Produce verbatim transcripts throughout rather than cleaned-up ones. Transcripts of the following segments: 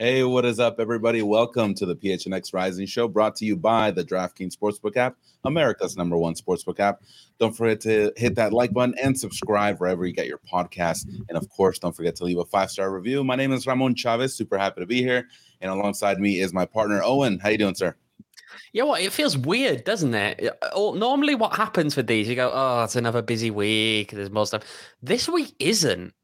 Hey, what is up, everybody? Welcome to the P H N X Rising Show, brought to you by the DraftKings Sportsbook app, America's number one sportsbook app. Don't forget to hit that like button and subscribe wherever you get your podcast. And, of course, don't forget to leave a five-star review. My name is Ramon Chavez. Super happy to be here. And alongside me is my partner, Owen. How you doing, sir? Yeah, well, it feels weird, doesn't it? Normally what happens with these, you go, oh, it's another busy week. There's more stuff. This week isn't.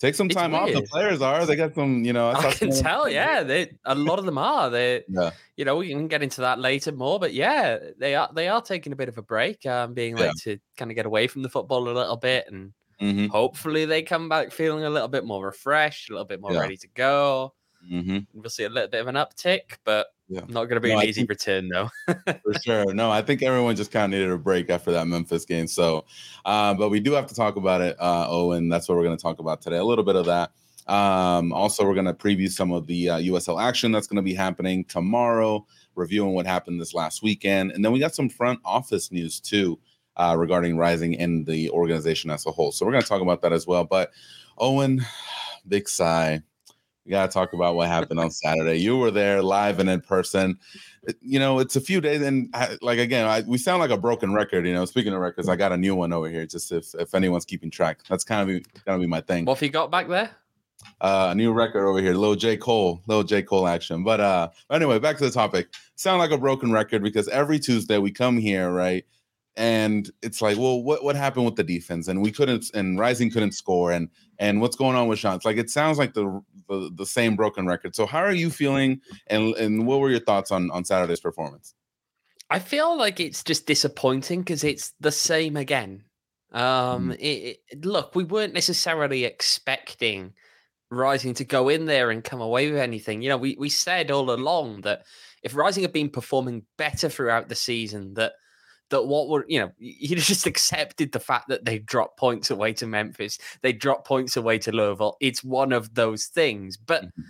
Take some time off. The players are. They got some, you know. I, I can tell, yeah. They, a lot of them are. They, yeah. You know, we can get into that later more. But, yeah, they are They are taking a bit of a break, um, being yeah. like to kind of get away from the football a little bit. And mm-hmm. hopefully they come back feeling a little bit more refreshed, a little bit more yeah. ready to go. Mm-hmm. We'll see a little bit of an uptick, but yeah. not going to be no, an I easy think, return, though. For sure. No, I think everyone just kind of needed a break after that Memphis game. So, uh, but we do have to talk about it, uh, Owen. That's what we're going to talk about today, a little bit of that. Um, also, we're going to preview some of the uh, U S L action that's going to be happening tomorrow, reviewing what happened this last weekend. And then we got some front office news, too, uh, regarding Rising and the organization as a whole. So we're going to talk about that as well. But, Owen, big sigh. We got to talk about what happened on Saturday. You were there live and in person. You know, it's a few days. And I, like, again, I, we sound like a broken record. You know, speaking of records, I got a new one over here. Just if, if anyone's keeping track, that's kind of going to be my thing. What have you got back there? Uh, a new record over here. Little J. Cole, little J. Cole action. But uh, anyway, back to the topic. Sound like a broken record because every Tuesday we come here, right? And it's like, well, what, what happened with the defense? And we couldn't, and Rising couldn't score. And and what's going on with Sean? It's like, it sounds like the the, the same broken record. So how are you feeling? And, and what were your thoughts on, on Saturday's performance? I feel like it's just disappointing because it's the same again. Um, mm. it, it, look, we weren't necessarily expecting Rising to go in there and come away with anything. You know, we, we said all along that if Rising had been performing better throughout the season, that That what were, you know, you just accepted the fact that they dropped points away to Memphis. They dropped points away to Louisville. It's one of those things. But mm-hmm.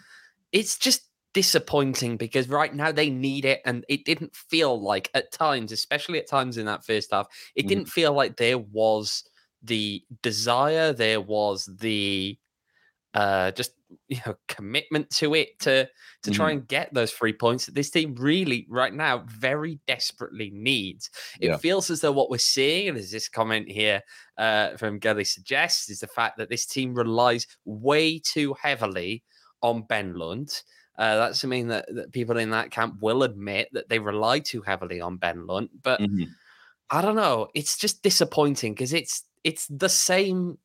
it's just disappointing because right now they need it. And it didn't feel like at times, especially at times in that first half, it mm-hmm. didn't feel like there was the desire. There was the uh, just, you know, commitment to it to, to mm-hmm. try and get those three points that this team really right now very desperately needs. It yeah. feels as though what we're seeing, and as this comment here uh, from Gelly suggests, is the fact that this team relies way too heavily on Ben Lundt. Uh, that's something that, that people in that camp will admit, that they rely too heavily on Ben Lundt. But mm-hmm. I don't know. It's just disappointing because it's, it's the same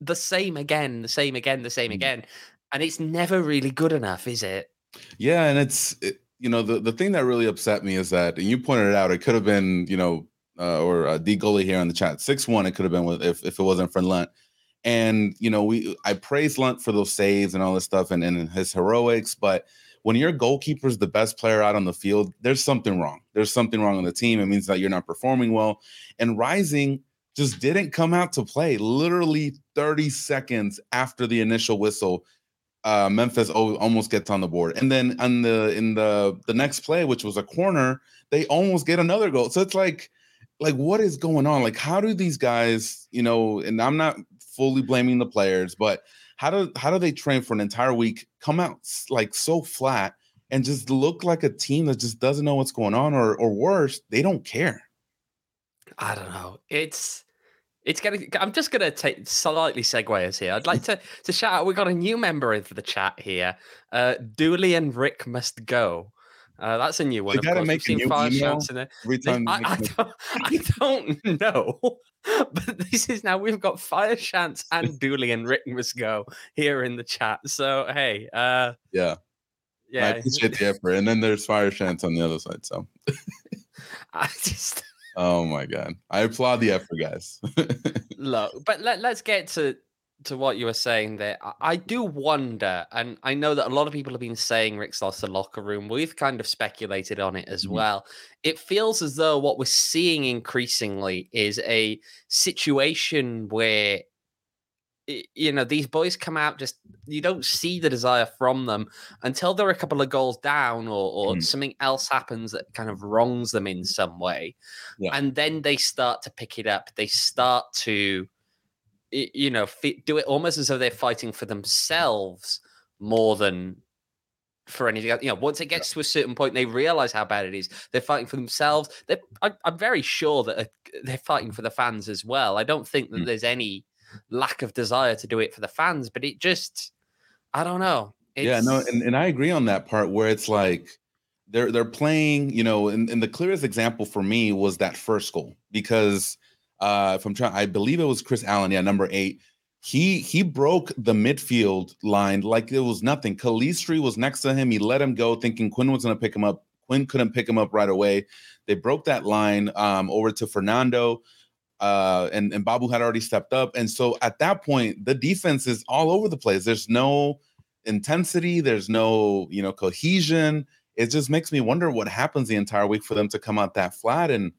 the same again, the same again, the same again. And it's never really good enough, is it? Yeah. And it's, it, you know, the, the thing that really upset me is that, and you pointed it out, it could have been, you know, uh, or uh, D Goalie here on the chat, six one, it could have been with, if, if it wasn't for Lundt. And, you know, we, I praise Lundt for those saves and all this stuff and, and his heroics. But when your goalkeeper is the best player out on the field, there's something wrong. There's something wrong on the team. It means that you're not performing well. And Rising just didn't come out to play. Literally thirty seconds after the initial whistle, uh, Memphis o- almost gets on the board. And then on the in the the next play, which was a corner, they almost get another goal. So it's like, like what is going on? Like, how do these guys, you know, and I'm not fully blaming the players, but how do how do they train for an entire week, come out like so flat and just look like a team that just doesn't know what's going on, or or worse, they don't care? I don't know. It's It's gonna. I'm just gonna take slightly segue us here. I'd like to to shout out. We got a new member in for the chat here. Uh, Dooley and Rick Must Go. Uh, that's a new one. They gotta of make a new email every time. I, I, don't, I don't know, but this is now we've got Fire Chance and Dooley and Rick Must Go here in the chat. So hey, uh, yeah. Yeah, I appreciate the effort. And then there's fire chants on the other side. So, I just. Oh my God! I applaud the effort, guys. Look, but let let's get to to what you were saying there. I, I do wonder, and I know that a lot of people have been saying Rick's lost the locker room. We've kind of speculated on it as mm-hmm. well. It feels as though what we're seeing increasingly is a situation where, you know, these boys come out, just you don't see the desire from them until they're a couple of goals down or, or mm. something else happens that kind of wrongs them in some way. Yeah. And then they start to pick it up. They start to, you know, do it almost as though they're fighting for themselves more than for anything else. You know, once it gets yeah. to a certain point, they realize how bad it is. They're fighting for themselves. They're, I, I'm very sure that they're fighting for the fans as well. I don't think that mm. there's any lack of desire to do it for the fans, but it just, I don't know. It's... Yeah, no, and, and I agree on that part where it's like they're they're playing, you know, and, and the clearest example for me was that first goal because uh if I'm trying, I believe it was Chris Allen, yeah, number eight. He he broke the midfield line like it was nothing. Kalistri was next to him. He let him go, thinking Quinn was going to pick him up. Quinn couldn't pick him up right away. They broke that line um over to Fernando. Uh, and, and Babu had already stepped up. And so at that point, the defense is all over the place. There's no intensity. There's no, you know, cohesion. It just makes me wonder what happens the entire week for them to come out that flat. And,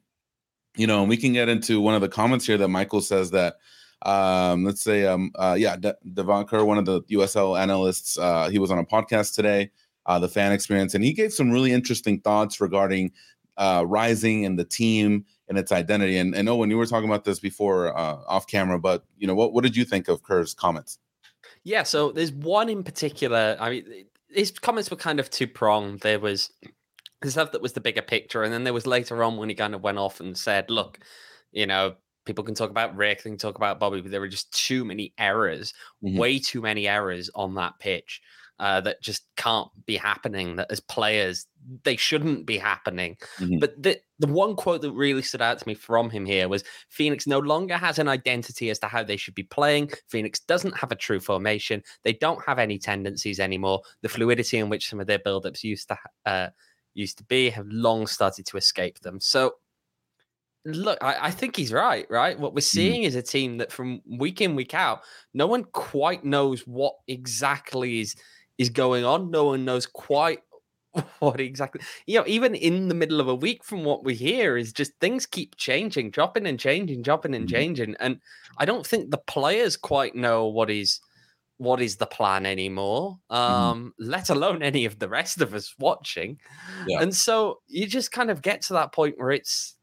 you know, and we can get into one of the comments here that Michael says that, um, let's say, um, uh, yeah, De- Devon Kerr, one of the U S L analysts, uh, he was on a podcast today, uh, The Fan Experience, and he gave some really interesting thoughts regarding uh, Rising and the team and its identity. And, and Owen, you were talking about this before uh, off camera, but you know, what, what did you think of Kerr's comments? Yeah. So there's one in particular. I mean, his comments were kind of two pronged. There was the stuff that was the bigger picture. And then there was later on when he kind of went off and said, look, you know, people can talk about Rick, they can talk about Bobby, but there were just too many errors, mm-hmm. way too many errors on that pitch. Uh, that just can't be happening, that as players, they shouldn't be happening. Mm-hmm. But the, the one quote that really stood out to me from him here was, Phoenix no longer has an identity as to how they should be playing. Phoenix doesn't have a true formation. They don't have any tendencies anymore. The fluidity in which some of their buildups used to uh, used to be have long started to escape them. So, look, I, I think he's right, right? What we're seeing mm-hmm. is a team that from week in, week out, no one quite knows what exactly is... is going on. No one knows quite what exactly, you know, even in the middle of a week from what we hear is just things keep changing, dropping and changing, dropping and changing. And I don't think the players quite know what is, what is the plan anymore. Um, mm-hmm. Let alone any of the rest of us watching. Yeah. And so you just kind of get to that point where it's,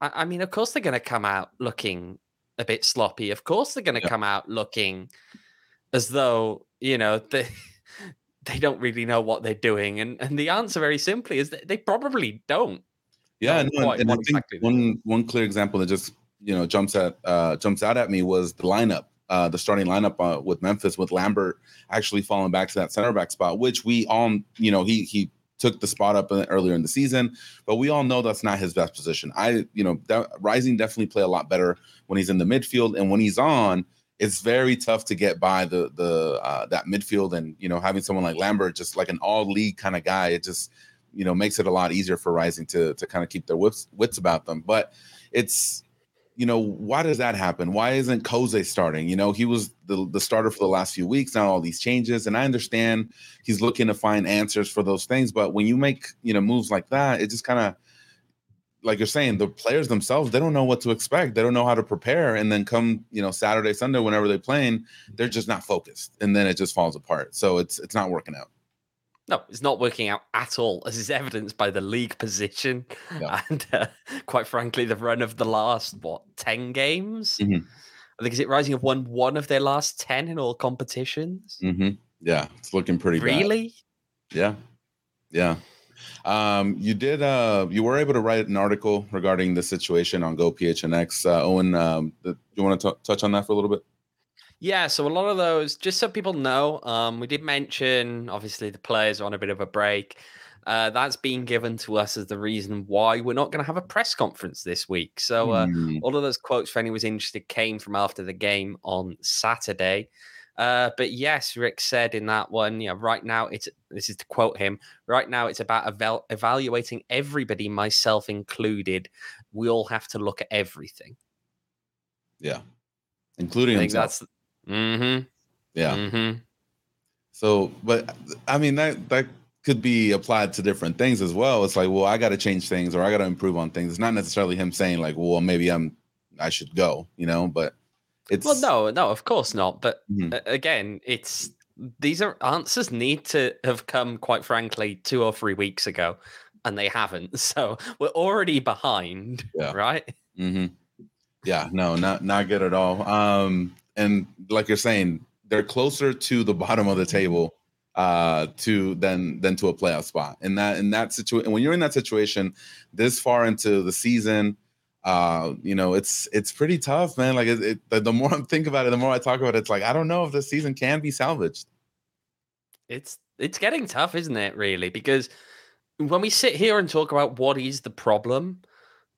I, I mean, of course they're going to come out looking a bit sloppy. Of course they're going to yeah. come out looking as though, you know, they, they don't really know what they're doing. And and the answer very simply is that they probably don't. Yeah, no, and, and I think one, one clear example that just, you know, jumps at uh, jumps out at me was the lineup, uh, the starting lineup uh, with Memphis, with Lambert actually falling back to that center back spot, which we all, you know, he he took the spot up earlier in the season, but we all know that's not his best position. I, you know, that, Rising definitely play a lot better when he's in the midfield, and when he's on, it's very tough to get by the the uh, that midfield, and you know, having someone like Lambert, just like an all league kind of guy, it just, you know, makes it a lot easier for Rising to to kind of keep their wits wits about them. But it's, you know, why does that happen? Why isn't Kose starting? You know, he was the the starter for the last few weeks. Now all these changes, and I understand he's looking to find answers for those things, but when you make, you know, moves like that, it just kind of, like you're saying, the players themselves, they don't know what to expect. They don't know how to prepare. And then come, you know, Saturday, Sunday, whenever they're playing, they're just not focused. And then it just falls apart. So it's it's not working out. No, it's not working out at all, as is evidenced by the league position. Yeah. And uh, quite frankly, the run of the last, what, ten games? Mm-hmm. I think, is it Rising have won one of their last ten in all competitions? Mm-hmm. Yeah, it's looking pretty really? bad. Really? Yeah, yeah. Um, you did, uh, you were able to write an article regarding the situation on Go P H N X. Uh, Owen, um, do you want to t- touch on that for a little bit? Yeah. So a lot of those, just so people know, um, we did mention, obviously the players are on a bit of a break. Uh, that's being given to us as the reason why we're not going to have a press conference this week. So, uh, mm. all of those quotes, if anyone was interested, came from after the game on Saturday. Uh, but yes, Rick said in that one, you know, right now it's, this is to quote him, right now it's about eval- evaluating everybody, myself included. We all have to look at everything. Yeah. Including I think himself. That's, mm-hmm. Yeah. Mm-hmm. So, but I mean, that, that could be applied to different things as well. It's like, well, I got to change things or I got to improve on things. It's not necessarily him saying like, well, maybe I'm, I should go, you know, but it's. Well, no, no, of course not. But mm-hmm. again, it's, these are answers need to have come, quite frankly, two or three weeks ago, and they haven't. So we're already behind, yeah. right? Mm-hmm. Yeah, no, not, not good at all. Um, and like you're saying, they're closer to the bottom of the table uh, to than than to a playoff spot. And that in that situation, when you're in that situation this far into the season, uh, you know, it's it's pretty tough, man. Like it, it, the, the more I think about it, the more I talk about it, it's like I don't know if this season can be salvaged. It's it's getting tough, isn't it? Really, because when we sit here and talk about what is the problem,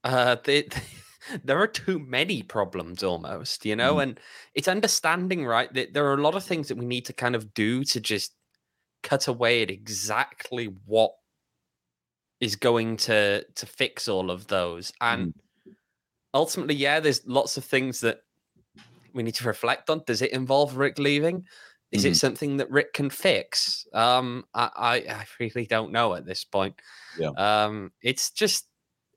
uh, they. they there are too many problems almost, you know, mm. and it's understanding, right, that there are a lot of things that we need to kind of do to just cut away at exactly what is going to to fix all of those. And mm. ultimately, yeah, there's lots of things that we need to reflect on. Does it involve Rick leaving? Is mm. it something that Rick can fix? Um, I, I, I really don't know at this point. Yeah. Um, it's just,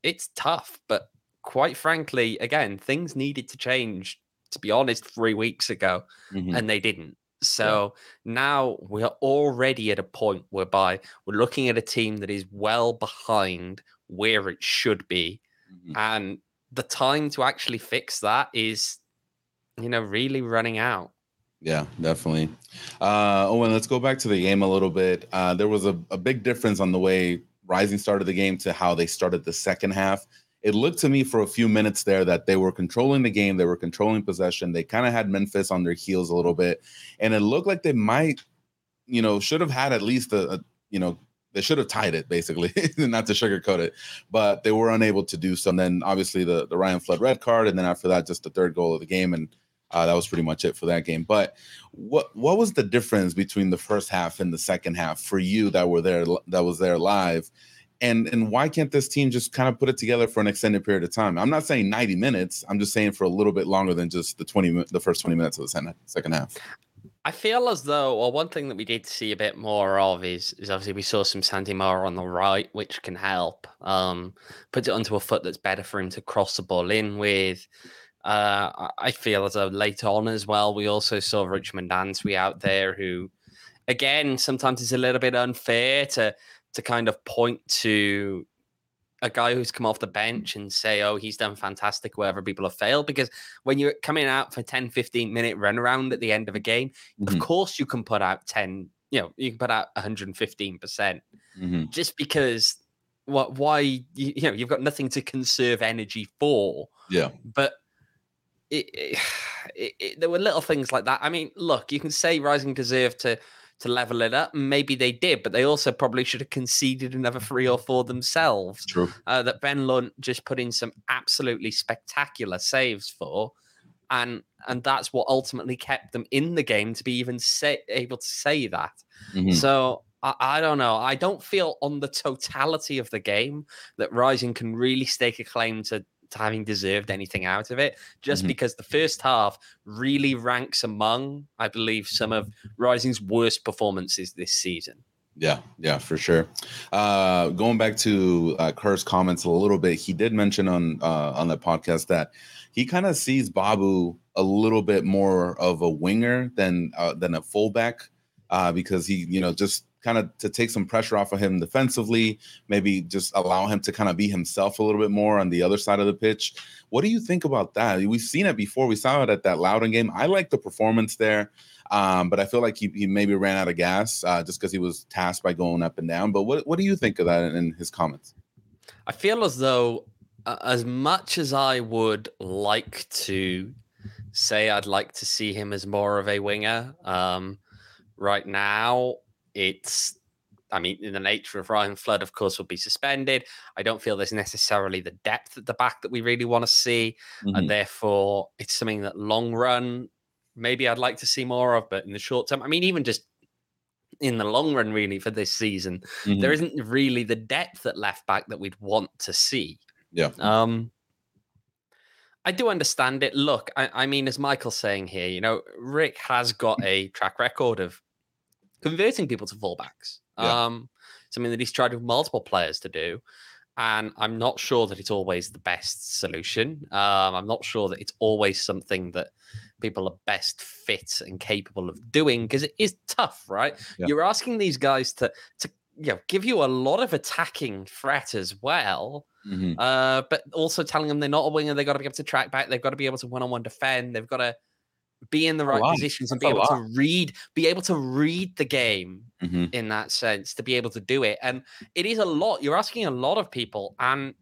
it's tough, but quite frankly, again, things needed to change, to be honest, three weeks ago, mm-hmm. and they didn't. So yeah. now we're already at a point whereby we're looking at a team that is well behind where it should be. Mm-hmm. And the time to actually fix that is, you know, really running out. Yeah, definitely. Uh, Owen, let's go back to the game a little bit. Uh, there was a, a big difference on the way Rising started the game to how they started the second half. It looked to me for a few minutes there that they were controlling the game. They were controlling possession. They kind of had Memphis on their heels a little bit. And it looked like they might, you know, should have had at least a, a you know, they should have tied it basically, not to sugarcoat it, but they were unable to do so. And then obviously the, the Ryan Flood red card. And then after that, just the third goal of the game. And uh, that was pretty much it for that game. But what, what was the difference between the first half and the second half for you that were there, that was there live? And and why can't this team just kind of put it together for an extended period of time? I'm not saying ninety minutes. I'm just saying for a little bit longer than just the twenty, the first twenty minutes of the second half. I feel as though, well, one thing that we did see a bit more of is, is obviously we saw some Santi Moore on the right, which can help. Um, puts it onto a foot that's better for him to cross the ball in with. Uh, I feel as though late on as well, we also saw Richmond Answe out there who, again, sometimes it's a little bit unfair to to kind of point to a guy who's come off the bench and say, oh, he's done fantastic wherever people have failed. Because when you're coming out for ten, fifteen minute runaround at the end of a game, mm-hmm. of course you can put out ten, you know, you can put out one hundred fifteen percent mm-hmm. just because what, why, you, you know, you've got nothing to conserve energy for. Yeah. But it, it, it, it, there were little things like that. I mean, look, you can say Rising deserved to, to level it up, and maybe they did, but they also probably should have conceded another three or four themselves. True. Uh, that Ben Lundt just put in some absolutely spectacular saves for, and and that's what ultimately kept them in the game to be even say, able to say that. Mm-hmm. So I, I don't know. I don't feel on the totality of the game that Rising can really stake a claim to, to having deserved anything out of it, just mm-hmm. because the first half really ranks among, I believe, some of Rising's worst performances this season. Yeah, yeah, for sure. Uh, going back to uh, Kerr's comments a little bit, he did mention on uh, on the podcast that he kind of sees Babu a little bit more of a winger than uh, than a fullback uh, because he, you know, just kind of to take some pressure off of him defensively, maybe just allow him to kind of be himself a little bit more on the other side of the pitch. What do you think about that? We've seen it before. We saw it at that Loudon game. I like the performance there, um, but I feel like he, he maybe ran out of gas uh, just because he was tasked by going up and down. But what, what do you think of that in, in his comments? I feel as though uh, as much as I would like to say I'd like to see him as more of a winger um, right now, it's, I mean, in the nature of Ryan Flood, of course, will be suspended. I don't feel there's necessarily the depth at the back that we really want to see. Mm-hmm. And therefore, it's something that long run, maybe I'd like to see more of, but in the short term, I mean, even just in the long run, really, for this season, mm-hmm. there isn't really the depth at left back that we'd want to see. Yeah. Um, I do understand it. Look, I, I mean, as Michael's saying here, you know, Rick has got a track record of converting people to fullbacks. Yeah. Um, something that he's tried with multiple players to do. And I'm not sure that it's always the best solution. Um, I'm not sure that it's always something that people are best fit and capable of doing, because it is tough, right? Yeah. You're asking these guys to, to you know, give you a lot of attacking threat as well, mm-hmm. uh, but also telling them they're not a winger, they've got to be able to track back, they've got to be able to one-on-one defend, they've got to be in the right positions and be able to read, be able to read the game mm-hmm. in that sense, to be able to do it. And it is a lot. You're asking a lot of people, and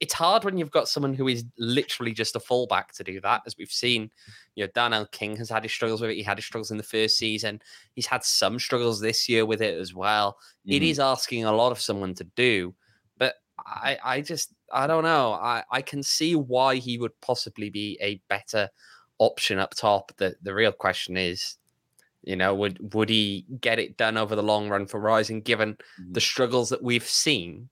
it's hard when you've got someone who is literally just a fullback to do that, as we've seen. You know, Darnell King has had his struggles with it. He had his struggles in the first season. He's had some struggles this year with it as well. Mm-hmm. It is asking a lot of someone to do, but I, I just, I don't know. I, I can see why he would possibly be a better option up top. The the real question is, you know, would would he get it done over the long run for Rising, given mm-hmm. the struggles that we've seen?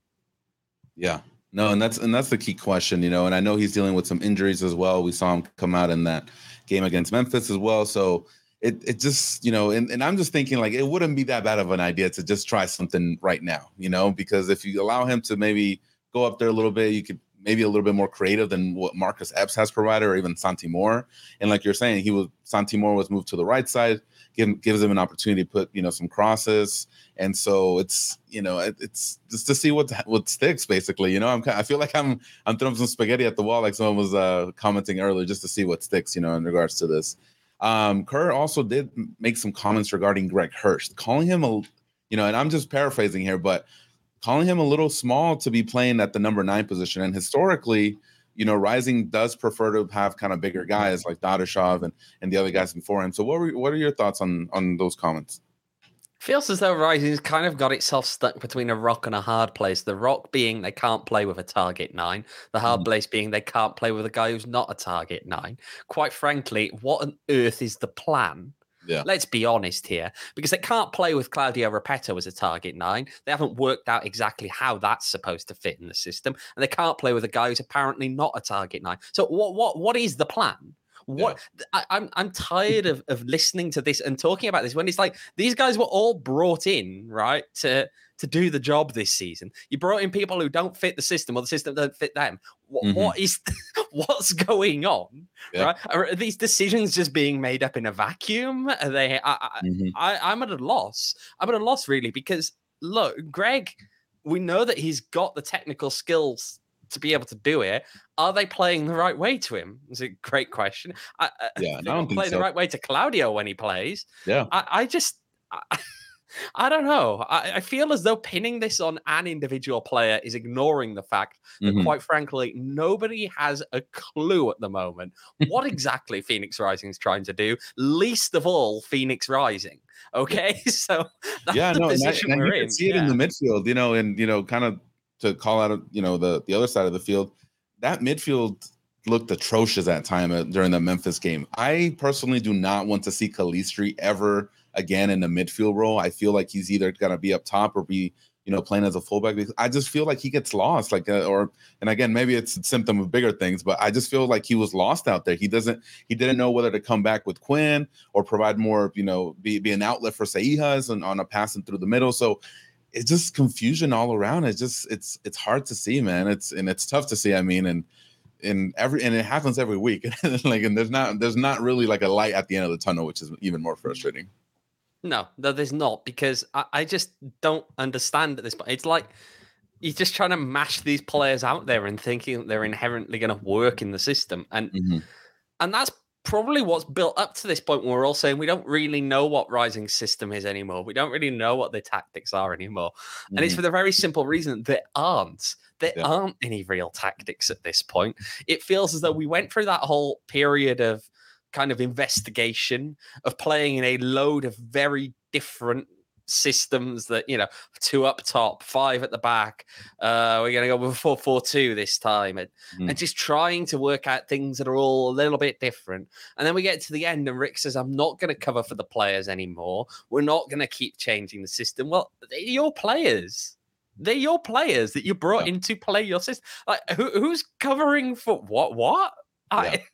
Yeah, no, and that's and that's the key question, you know. And I know he's dealing with some injuries as well. We saw him come out in that game against Memphis as well. So it it just, you know, and, and I'm just thinking, like, it wouldn't be that bad of an idea to just try something right now, you know, because if you allow him to maybe go up there a little bit, you could maybe a little bit more creative than what Marcus Epps has provided, or even Santi Moore. And like you're saying, he was Santi Moore was moved to the right side, give, gives him an opportunity to put, you know, some crosses. And so it's, you know, it, it's just to see what what sticks, basically. You know, I'm I feel like I'm I'm throwing some spaghetti at the wall, like someone was uh, commenting earlier, just to see what sticks, you know, in regards to this. Um, Kerr also did make some comments regarding Greg Hirst, calling him a, you know, and I'm just paraphrasing here, but calling him a little small to be playing at the number nine position. And historically, you know, Rising does prefer to have kind of bigger guys like Dadashov and, and the other guys before him. So what were, what are your thoughts on, on those comments? Feels as though Rising's kind of got itself stuck between a rock and a hard place. The rock being they can't play with a target nine. The hard mm-hmm. place being they can't play with a guy who's not a target nine. Quite frankly, what on earth is the plan? Yeah. Let's be honest here, because they can't play with Claudio Rapetto as a target nine. They haven't worked out exactly how that's supposed to fit in the system, and they can't play with a guy who's apparently not a target nine. So what what what is the plan? What yeah. I, I'm I'm tired of, of listening to this and talking about this when it's like these guys were all brought in, right, to to do the job this season. You brought in people who don't fit the system, or the system don't fit them. What, mm-hmm. what is what's going on? Yeah. Right? Are these decisions just being made up in a vacuum? Are they? I, mm-hmm. I, I'm at a loss. I'm at a loss really, because look, Greg, we know that he's got the technical skills to be able to do it. Are they playing the right way to him? It's a great question. I, yeah, I don't play so. The right way to Claudio when he plays. Yeah, I, I just, I, I don't know. I, I feel as though pinning this on an individual player is ignoring the fact that, mm-hmm. quite frankly, nobody has a clue at the moment what exactly Phoenix Rising is trying to do. Least of all, Phoenix Rising. Okay, so that's yeah, the no, position and I, and we're in. See it yeah. in the midfield, you know, and you know, kind of. To call out, you know, the, the other side of the field, that midfield looked atrocious at time during the Memphis game. I personally do not want to see Kalistri ever again in the midfield role. I feel like he's either going to be up top or be, you know, playing as a fullback. I just feel like he gets lost, like, uh, or, and again, maybe it's a symptom of bigger things, but I just feel like he was lost out there. He doesn't, he didn't know whether to come back with Quinn or provide more, you know, be, be an outlet for Seijas and on a passing through the middle. So it's just confusion all around. It's just it's it's hard to see, man. It's and it's tough to see. I mean, and and every and it happens every week. Like, and there's not there's not really like a light at the end of the tunnel, which is even more frustrating. No, no, there's not, because I, I just don't understand at this point. It's like you're just trying to mash these players out there and thinking that they're inherently going to work in the system, and mm-hmm. and that's probably what's built up to this point. We're all saying we don't really know what Rising's system is anymore. We don't really know what their tactics are anymore. Mm-hmm. And it's for the very simple reason there aren't. There yeah. aren't any real tactics at this point. It feels as though we went through that whole period of kind of investigation, of playing in a load of very different systems that, you know, two up top, five at the back. Uh, we're going to go with four four two this time, and, mm. and just trying to work out things that are all a little bit different. And then we get to the end, and Rick says, "I'm not going to cover for the players anymore. We're not going to keep changing the system." Well, they're your players. They're your players that you brought yeah. in to play your system. Like, who, who's covering for what? What? Yeah. I-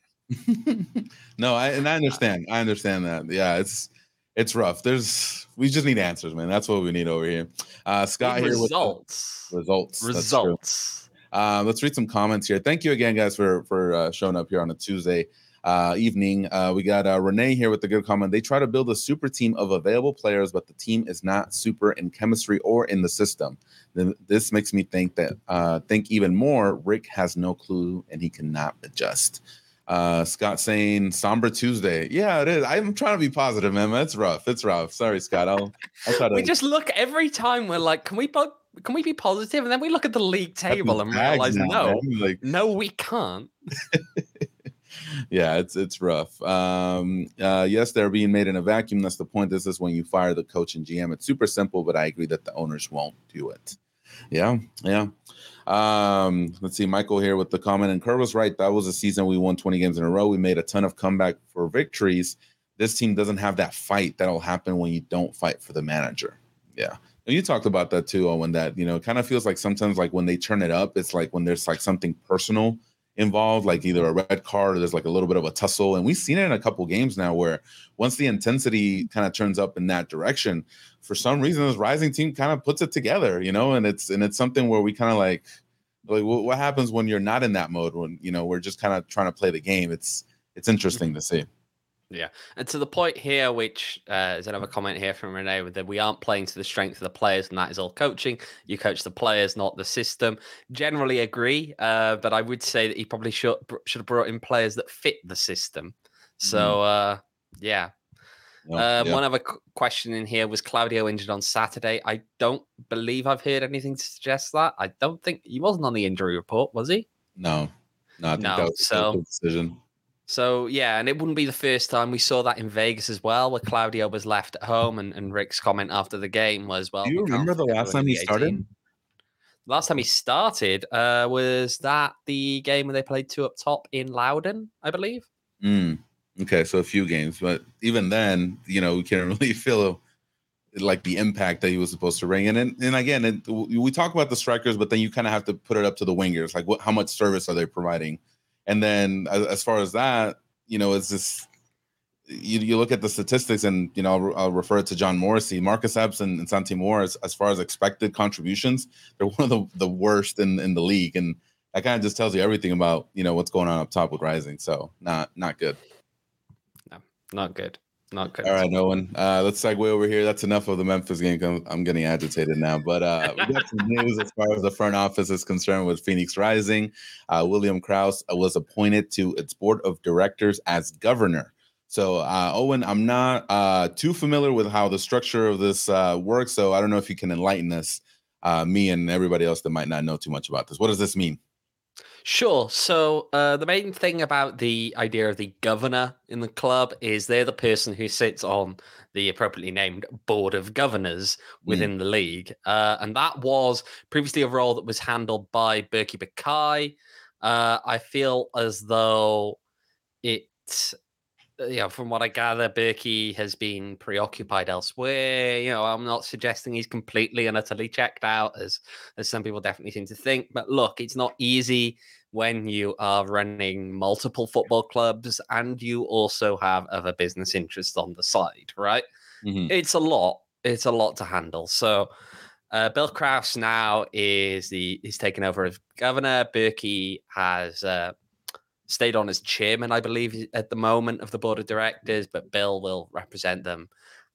no, I, and I understand. I understand that. Yeah, it's. It's rough. There's we just need answers, man. That's what we need over here. Uh, Scott here with results. Results. Results. Uh, let's read some comments here. Thank you again, guys, for for uh, showing up here on a Tuesday uh, evening. Uh, we got uh, Renee here with the good comment. They try to build a super team of available players, but the team is not super in chemistry or in the system. Then this makes me think that uh, think even more. Rick has no clue and he cannot adjust. Uh, Scott saying somber Tuesday. Yeah, it is. I'm trying to be positive, man. That's rough. It's rough. Sorry, Scott. I'll, I'll try to. We just look every time. We're like, can we, po- can we be positive? And then we look at the league table and realize, now, no, like... no, we can't. yeah, it's, it's rough. Um, uh, yes, they're being made in a vacuum. That's the point. This is when you fire the coach and G M. It's super simple, but I agree that the owners won't do it. Yeah. Yeah. Um, let's see, Michael here with the comment, and Kerr was right. That was a season we won twenty games in a row. We made a ton of comeback for victories. This team doesn't have that fight. That'll happen when you don't fight for the manager. Yeah. And you talked about that too, Owen, that, you know, it kind of feels like sometimes like when they turn it up, it's like when there's like something personal involved, like either a red card or there's like a little bit of a tussle. And we've seen it in a couple games now where once the intensity kind of turns up in that direction, for some reason this Rising team kind of puts it together, you know, and it's and it's something where we kind of like like what happens when you're not in that mode, when, you know, we're just kind of trying to play the game. It's it's interesting to see. Yeah. And to the point here, which uh, is another comment here from Renee, that we aren't playing to the strength of the players, and that is all coaching. You coach the players, not the system. Generally agree, uh, but I would say that he probably should, should have brought in players that fit the system. So, uh, yeah. yeah, uh, yeah. One other question in here was Claudio injured on Saturday. I don't believe I've heard anything to suggest that. I don't think he wasn't on the injury report, was he? No. No, I think no, that was so... a good decision. So, yeah, and it wouldn't be the first time. We saw that in Vegas as well, where Claudio was left at home, and, and Rick's comment after the game was, well... Do you remember the last time he started? The last time he started uh, was that the game where they played two up top in Loudon, I believe? Mm. Okay, so a few games. But even then, you know, we can't really feel like the impact that he was supposed to bring. And, and, and again, it, we talk about the strikers, but then you kind of have to put it up to the wingers. Like, what, how much service are they providing? And then as far as that, you know, it's just you, you look at the statistics, and, you know, I'll, I'll refer it to John Morrissey, Marcus Epps and, and Santi Moore, as, as far as expected contributions, they're one of the, the worst in, in the league. And that kind of just tells you everything about, you know, what's going on up top with Rising. So not not good. No, not good. Not good. All right, Owen. Uh, let's segue over here. That's enough of the Memphis game. I'm, I'm getting agitated now. But uh, we got some news as far as the front office is concerned with P H N X Rising. Uh, William Krause was appointed to its board of directors as governor. So, uh, Owen, I'm not uh, too familiar with how the structure of this uh, works, so I don't know if you can enlighten us, uh, me and everybody else that might not know too much about this. What does this mean? Sure. So uh, the main thing about the idea of the governor in the club is they're the person who sits on the appropriately named board of governors within mm. the league. Uh, and that was previously a role that was handled by Berke Bakay. Uh, I feel as though it, you know, from what I gather, Berke has been preoccupied elsewhere. You know, I'm not suggesting he's completely and utterly checked out, as, as some people definitely seem to think. But look, it's not easy when you are running multiple football clubs and you also have other business interests on the side, right? Mm-hmm. It's a lot. It's a lot to handle. So uh, Bill Krause now is the he's taken over as governor. Berke has... Uh, stayed on as chairman, I believe, at the moment of the board of directors, but Bill will represent them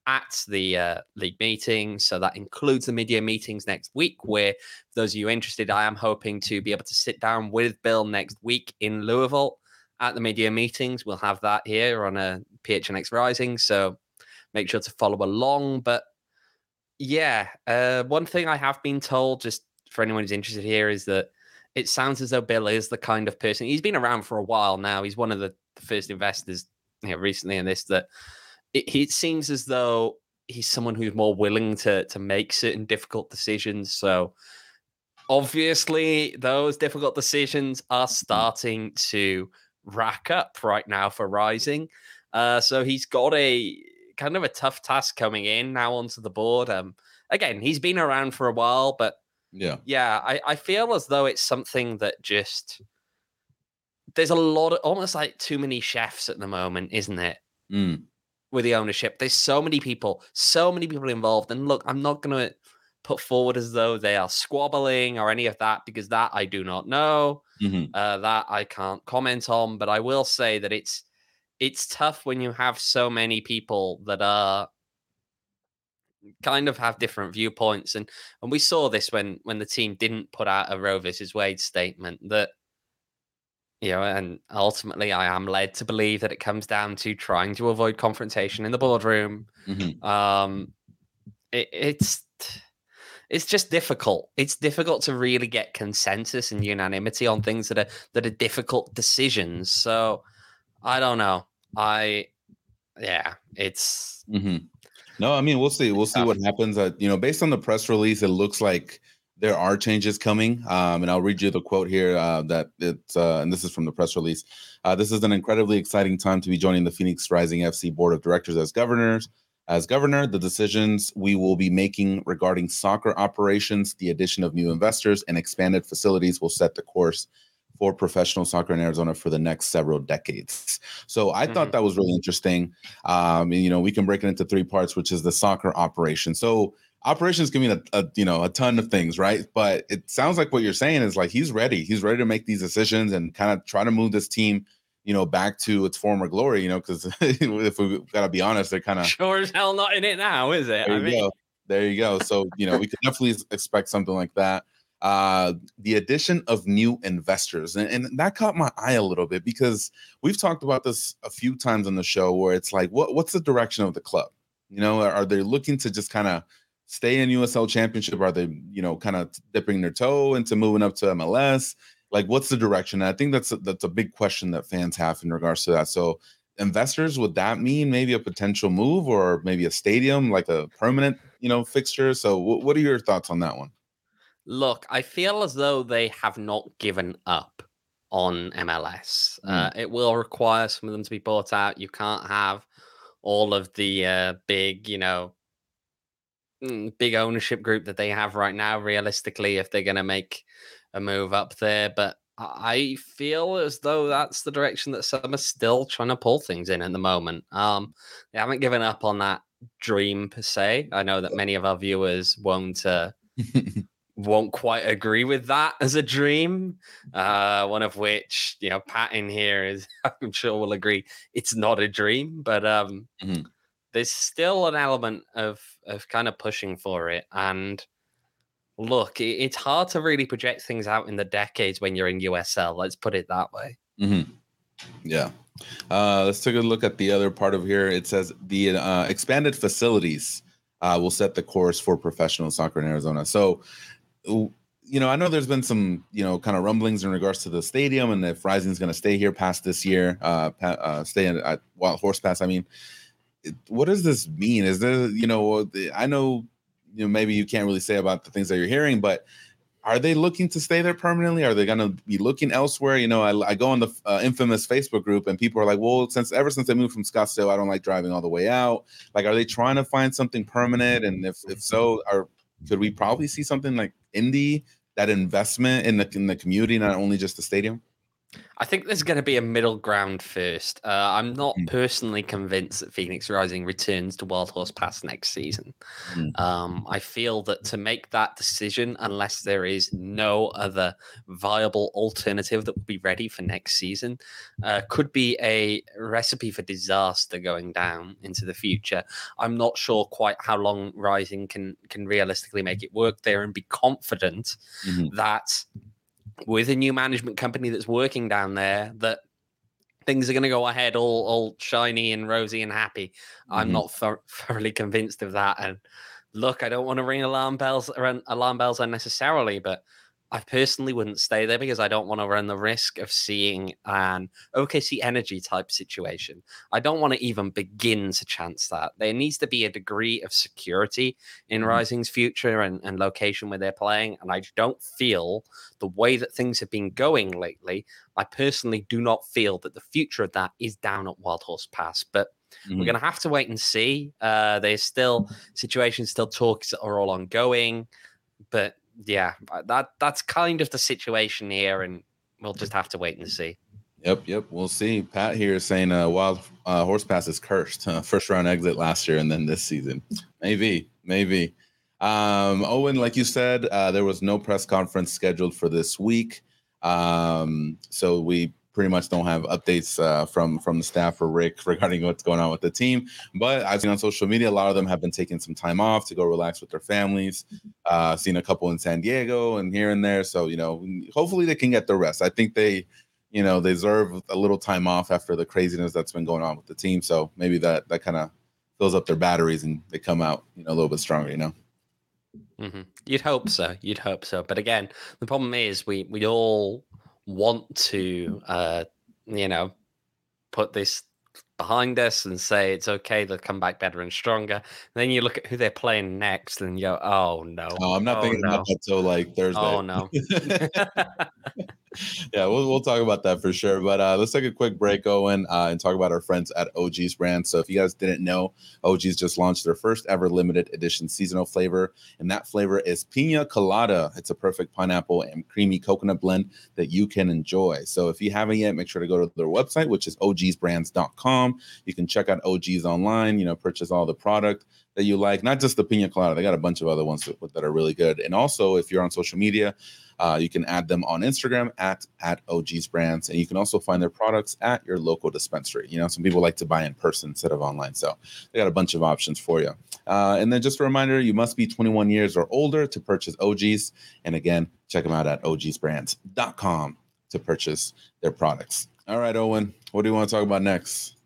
at the uh, league meeting. So that includes the media meetings next week, where, for those of you interested, I am hoping to be able to sit down with Bill next week in Louisville at the media meetings. We'll have that here on a P H N X Rising, so make sure to follow along. But yeah, uh, one thing I have been told, just for anyone who's interested here, is that it sounds as though Bill is the kind of person. He's been around for a while now. He's one of the, the first investors, you know, recently in this. That it, it seems as though he's someone who's more willing to to make certain difficult decisions. So obviously those difficult decisions are starting to rack up right now for Rising. Uh, so he's got a kind of a tough task coming in now onto the board. Um, again, he's been around for a while, but yeah, yeah, I, I feel as though it's something that just, there's a lot of almost like too many chefs at the moment, isn't it? Mm. With the ownership, there's so many people, so many people involved. And look, I'm not going to put forward as though they are squabbling or any of that, because that I do not know, mm-hmm. uh, that I can't comment on. But I will say that it's it's tough when you have so many people that are kind of have different viewpoints. And and we saw this when when the team didn't put out a Roe versus Wade statement that, you know, and ultimately I am led to believe that it comes down to trying to avoid confrontation in the boardroom. Mm-hmm. Um, it, it's it's just difficult. It's difficult to really get consensus and unanimity on things that are that are difficult decisions. So I don't know. I yeah, it's mm-hmm. no. I mean, we'll see. We'll see what happens. Uh, you know, based on the press release, it looks like there are changes coming, um, and I'll read you the quote here uh, that it's, uh, and this is from the press release. Uh, this is an incredibly exciting time to be joining the Phoenix Rising F C Board of Directors as governors. As governor, the decisions we will be making regarding soccer operations, the addition of new investors, and expanded facilities will set the course for professional soccer in Arizona for the next several decades. So I mm-hmm. thought that was really interesting. Um, and, you know, we can break it into three parts, which is the soccer operation. So operations can mean a, a you know a ton of things, right? But it sounds like what you're saying is like he's ready. He's ready to make these decisions and kind of try to move this team, you know, back to its former glory. You know, because if we gotta be honest, they're kind of sure as hell not in it now, is it? There I you mean... go. There you go. So you know, we could definitely expect something like that. Uh, the addition of new investors, and, and that caught my eye a little bit because we've talked about this a few times on the show, where it's like, what what's the direction of the club? You know, are, are they looking to just kind of stay in U S L championship? Are they, you know, kind of dipping their toe into moving up to M L S? Like, what's the direction? And I think that's a, that's a big question that fans have in regards to that. So investors, would that mean maybe a potential move or maybe a stadium, like a permanent, you know, fixture? So w- what are your thoughts on that one? Look, I feel as though they have not given up on M L S. Mm. Uh, it will require some of them to be bought out. You can't have all of the uh, big, you know, big ownership group that they have right now, realistically, if they're going to make a move up there. But I feel as though that's the direction that some are still trying to pull things in at the moment. Um, they haven't given up on that dream per se. I know that many of our viewers won't uh, won't quite agree with that as a dream. Uh, one of which, you know, Pat in here is, I'm sure, will agree it's not a dream, but um. Mm-hmm. There's still an element of, of kind of pushing for it. And look, it, it's hard to really project things out in the decades when you're in U S L. Let's put it that way. Mm-hmm. Yeah. Uh, let's take a look at the other part of here. It says the uh, expanded facilities uh, will set the course for professional soccer in Arizona. So, you know, I know there's been some, you know, kind of rumblings in regards to the stadium and if Rising's going to stay here past this year, uh, uh, stay in, at Wild Horse Pass, I mean, what does this mean? Is there, you know, I know, you know, maybe you can't really say about the things that you're hearing, but are they looking to stay there permanently? Are they going to be looking elsewhere? You know, I, I go on the uh, infamous Facebook group and people are like, well, since ever since they moved from Scottsdale, I don't like driving all the way out. Like, are they trying to find something permanent? And if, if so, are, could we probably see something like Indy, that investment in the, in the community, not only just the stadium? I think there's going to be a middle ground first. Uh, I'm not mm. personally convinced that Phoenix Rising returns to Wild Horse Pass next season. Mm. Um, I feel that to make that decision, unless there is no other viable alternative that would be ready for next season, uh, could be a recipe for disaster going down into the future. I'm not sure quite how long Rising can, can realistically make it work there and be confident mm-hmm. that with a new management company that's working down there, that things are going to go ahead all all shiny and rosy and happy. Mm-hmm. I'm not th- thoroughly convinced of that. And look, I don't want to ring alarm bells alarm bells unnecessarily, but I personally wouldn't stay there because I don't want to run the risk of seeing an O K C Energy type situation. I don't want to even begin to chance that. There needs to be a degree of security in mm-hmm. Rising's future and, and location where they're playing. And I don't feel the way that things have been going lately. I personally do not feel that the future of that is down at Wild Horse Pass, but mm-hmm. we're going to have to wait and see. Uh, there's still situations, still talks that are all ongoing, but yeah, that that's kind of the situation here, and we'll just have to wait and see. Yep, yep, we'll see. Pat here is saying uh, Wild uh, Horse Pass is cursed. Huh? First round exit last year and then this season. Maybe, maybe. Um, Owen, like you said, uh, there was no press conference scheduled for this week, um, so we pretty much don't have updates uh, from, from the staff or Rick regarding what's going on with the team. But I've seen on social media, a lot of them have been taking some time off to go relax with their families. Uh, seen a couple in San Diego and here and there. So, you know, hopefully they can get the rest. I think they, you know, they deserve a little time off after the craziness that's been going on with the team. So maybe that, that kind of fills up their batteries and they come out, you know, a little bit stronger, you know? Mm-hmm. You'd hope so. You'd hope so. But again, the problem is we, we all want to uh you know put this behind us and say it's okay, they'll come back better and stronger, and then you look at who they're playing next and you go, oh no no i'm not oh, thinking no. about that till like Thursday. oh no yeah we'll, we'll talk about that for sure, but uh let's take a quick break, Owen, uh and talk about our friends at O G's Brands. So if you guys didn't know, O G's just launched their first ever limited edition seasonal flavor, and that flavor is Pina Colada. It's a perfect pineapple and creamy coconut blend that you can enjoy. So if you haven't yet, make sure to go to their website, which is O G's Brands dot com. You can check out O G's online, you know, purchase all the product that you like, not just the Pina Colada. They got a bunch of other ones that, that are really good. And also, if you're on social media, uh, you can add them on Instagram at, at O G's Brands. And you can also find their products at your local dispensary. You know, some people like to buy in person instead of online. So they got a bunch of options for you. Uh, and then just a reminder, you must be twenty-one years or older to purchase O G's. And again, check them out at O G's Brands dot com to purchase their products. All right, Owen, what do you want to talk about next?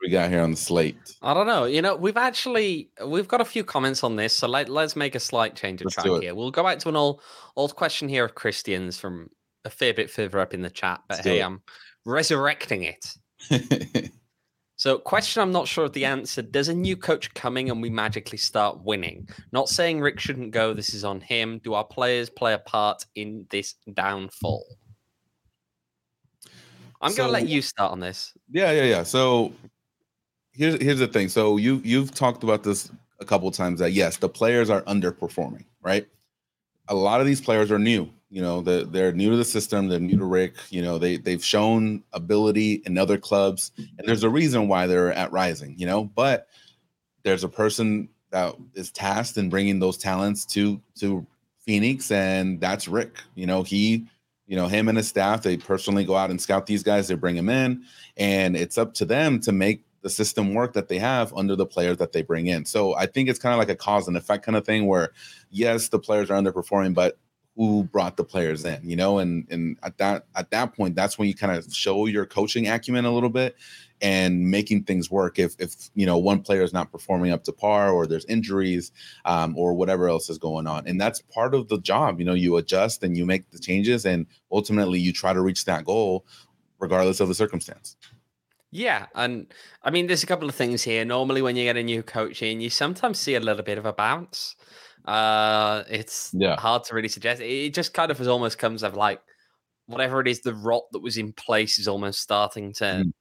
We got here on the slate? I don't know. You know, we've actually we've got a few comments on this, so let, let's make a slight change of let's track here. We'll go back to an old old question here of Christian's from a fair bit further up in the chat, but let's hey, I'm resurrecting it. So, question I'm not sure of the answer. Does a new coach coming and we magically start winning? Not saying Rick shouldn't go, this is on him. Do our players play a part in this downfall? I'm so, gonna let you start on this. Yeah, yeah, yeah. So Here's here's the thing. So you you've talked about this a couple of times that yes, the players are underperforming, right? A lot of these players are new. You know, they're, they're new to the system. They're new to Rick. You know, they they've shown ability in other clubs, and there's a reason why they're at Rising. You know, but there's a person that is tasked in bringing those talents to to Phoenix, and that's Rick. You know, he. You know, him and his staff. They personally go out and scout these guys. They bring them in, and it's up to them to make the system work that they have under the players that they bring in. So I think it's kind of like a cause and effect kind of thing where, yes, the players are underperforming, but who brought the players in, you know? And and at that at that point, that's when you kind of show your coaching acumen a little bit and making things work. If, if you know, one player is not performing up to par or there's injuries um, or whatever else is going on. And that's part of the job. You know, you adjust and you make the changes and ultimately you try to reach that goal regardless of the circumstance. Yeah, and I mean, there's a couple of things here. Normally, when you get a new coach in, you sometimes see a little bit of a bounce. Uh, it's yeah. hard to really suggest. It just kind of has almost comes of like whatever it is, the rot that was in place is almost starting to mm.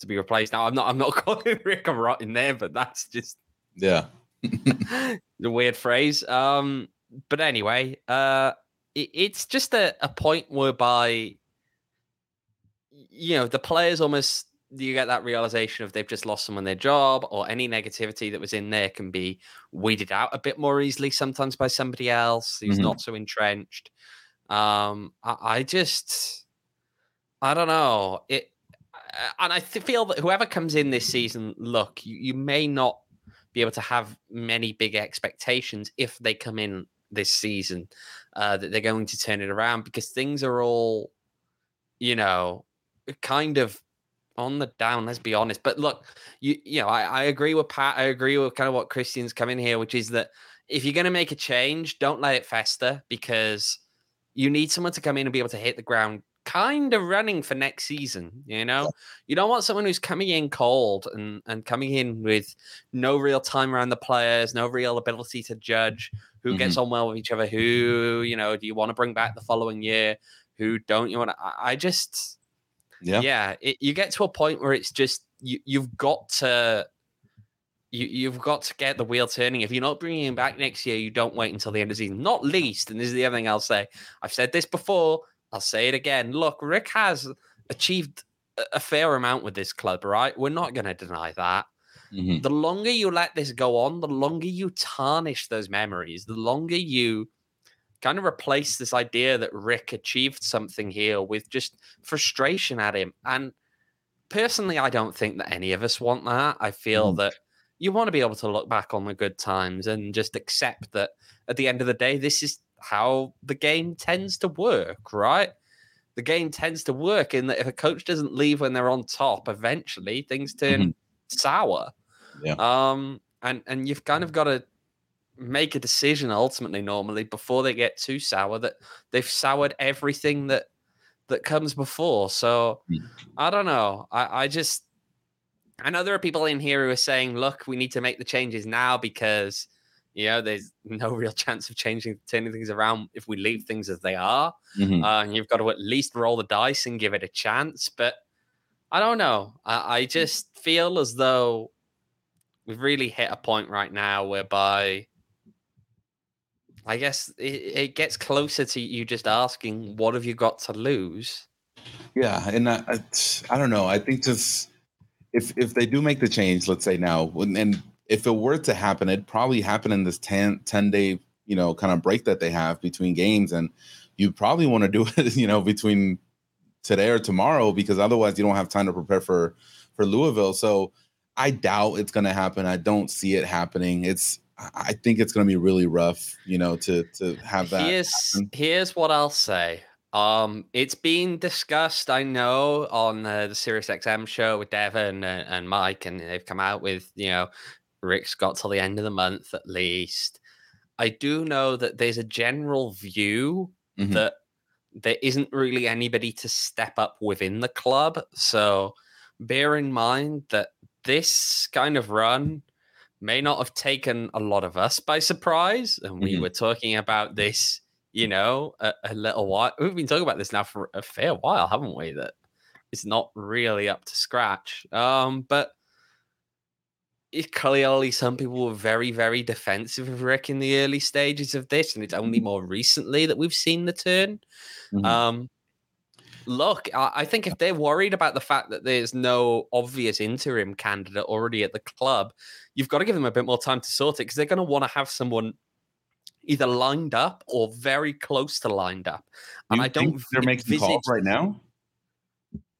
to be replaced. Now, I'm not, I'm not calling Rick a rot in there, but that's just yeah, the weird phrase. Um, but anyway, uh, it, it's just a, a point whereby you know the players almost. You get that realization of they've just lost someone their job, or any negativity that was in there can be weeded out a bit more easily sometimes by somebody else who's mm-hmm. not so entrenched. Um, I, I just, I don't know it, and I th- feel that whoever comes in this season, look, you, you may not be able to have many big expectations if they come in this season uh, that they're going to turn it around because things are all, you know, kind of. On the down, let's be honest. But look, you you know, I, I agree with Pat. I agree with kind of what Christian's come in here, which is that if you're going to make a change, don't let it fester because You need someone to come in and be able to hit the ground kind of running for next season, you know? Yeah. You don't want someone who's coming in cold and, and coming in with no real time around the players, no real ability to judge who mm-hmm. gets on well with each other, who, you know, do you want to bring back the following year, who don't you want to... I, I just... Yeah, yeah it, you get to a point where it's just, you, you've got to... You, you've got to get the wheel turning. If you're not bringing him back next year, you don't wait until the end of the season. Not least, and this is the other thing I'll say. I've said this before. I'll say it again. Look, Rick has achieved a fair amount with this club, right? We're not going to deny that. Mm-hmm. The longer you let this go on, the longer you tarnish those memories, the longer you kind of replace this idea that Rick achieved something here with just frustration at him. And personally, I don't think that any of us want that. I feel mm. that you want to be able to look back on the good times and just accept that at the end of the day, this is how the game tends to work, right? The game tends to work in that if a coach doesn't leave when they're on top, eventually things turn mm-hmm. sour. Yeah. Um, and, and you've kind of got to make a decision ultimately, normally, before they get too sour, that they've soured everything that, that comes before. So I don't know. I, I just... I know there are people in here who are saying, look, we need to make the changes now because, you know, there's no real chance of changing, turning things around if we leave things as they are. Mm-hmm. Uh, and you've got to at least roll the dice and give it a chance. But I don't know. I, I just feel as though we've really hit a point right now whereby I guess it, it gets closer to you just asking, what have you got to lose? Yeah. And I, I, I don't know. I think just... If if they do make the change, let's say now, and if it were to happen, it'd probably happen in this ten, ten day, you know, kind of break that they have between games. And you probably want to do it, you know, between today or tomorrow, because otherwise you don't have time to prepare for, for Louisville. So I doubt it's going to happen. I don't see it happening. It's, I think it's going to be really rough, you know, to, to have that. Here's, here's what I'll say. Um, it's been discussed, I know, on uh, the SiriusXM show with Devon and, and Mike, and they've come out with, you know, Rick's got till the end of the month at least. I do know that there's a general view mm-hmm. that there isn't really anybody to step up within the club. So bear in mind that this kind of run may not have taken a lot of us by surprise. And we mm-hmm. were talking about this You know, a, a little while. We've been talking about this now for a fair while, haven't we? That it's not really up to scratch. Um, but it, clearly some people were very, very defensive of Rick in the early stages of this, and it's only more recently that we've seen the turn. Mm-hmm. Um, look, I, I think if they're worried about the fact that there's no obvious interim candidate already at the club, you've got to give them a bit more time to sort it, because they're going to want to have someone either lined up or very close to lined up. And you I don't think they're making calls right now.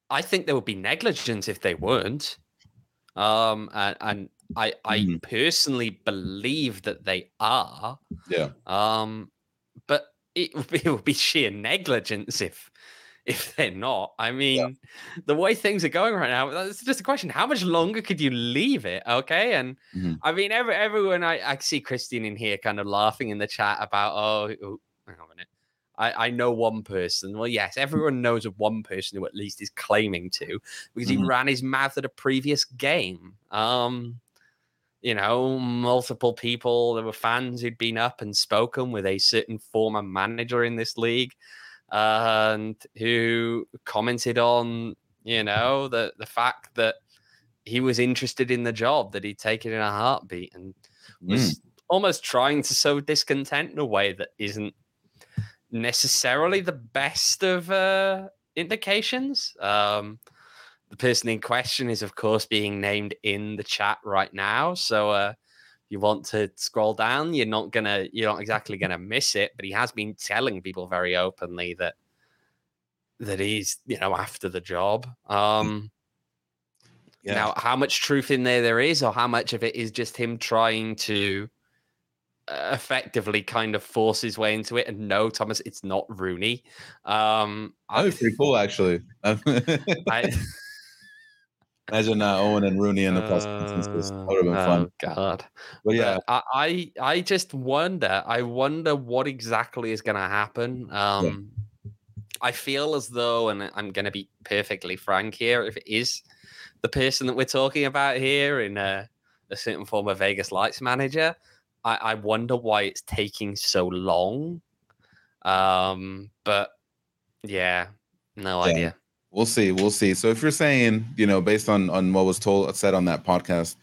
I think there would be negligence if they weren't. Um, and, and I, I mm. personally believe that they are. Yeah. Um, but it would be, it would be sheer negligence if, if they're not. I mean, yeah. the way things are going right now, it's just a question. How much longer could you leave it? Okay. And mm-hmm. I mean, every, everyone, I, I see Christine in here kind of laughing in the chat about, oh, oh hang on a minute. I, I know one person. Well, yes, everyone knows of one person who at least is claiming to, because mm-hmm. he ran his mouth at a previous game. Um, you know, multiple people, there were fans who'd been up and spoken with a certain former manager in this league, and who commented on, you know, the, the fact that he was interested in the job, that he'd take it in a heartbeat, and was mm. almost trying to sow discontent in a way that isn't necessarily the best of uh, indications. Um, the person in question is, of course, being named in the chat right now. So uh, you want to scroll down, you're not gonna, you're not exactly gonna miss it. But he has been telling people very openly that that he's, you know, after the job. Um, yeah. Now, how much truth in there there is, or how much of it is just him trying to uh, effectively kind of force his way into it? And no, Thomas, it's not Rooney. Um, that was I, pretty cool, actually. I, Imagine uh, Owen and Rooney in the press conference. That would have been oh fun. God. But yeah, but I, I just wonder. I wonder what exactly is going to happen. Um, yeah. I feel as though, and I'm going to be perfectly frank here, if it is the person that we're talking about here in a, a certain former Vegas Lights manager, I, I wonder why it's taking so long. Um, but yeah, no yeah. idea. We'll see. We'll see. So if you're saying, you know, based on, on what was told said on that podcast,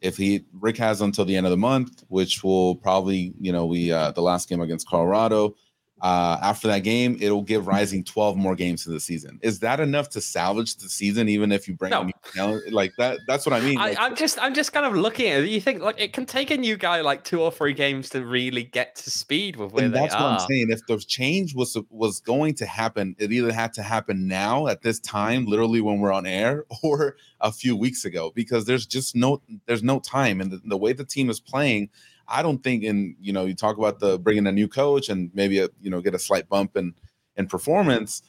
if he Rick has until the end of the month, which will probably, you know, we uh, the last game against Colorado, uh, after that game, it'll give Rising twelve more games to the season. Is that enough to salvage the season, even if you bring no. a new talent? Like that? That's what I mean. I, like, I'm just I'm just kind of looking at it. You think like it can take a new guy like two or three games to really get to speed with where and they that's are. What I'm saying. If the change was was going to happen, it either had to happen now at this time, literally when we're on air, or a few weeks ago, because there's just no there's no time, and the, the way the team is playing. I don't think, in you know, you talk about the bringing a new coach and maybe a, you know get a slight bump in in performance.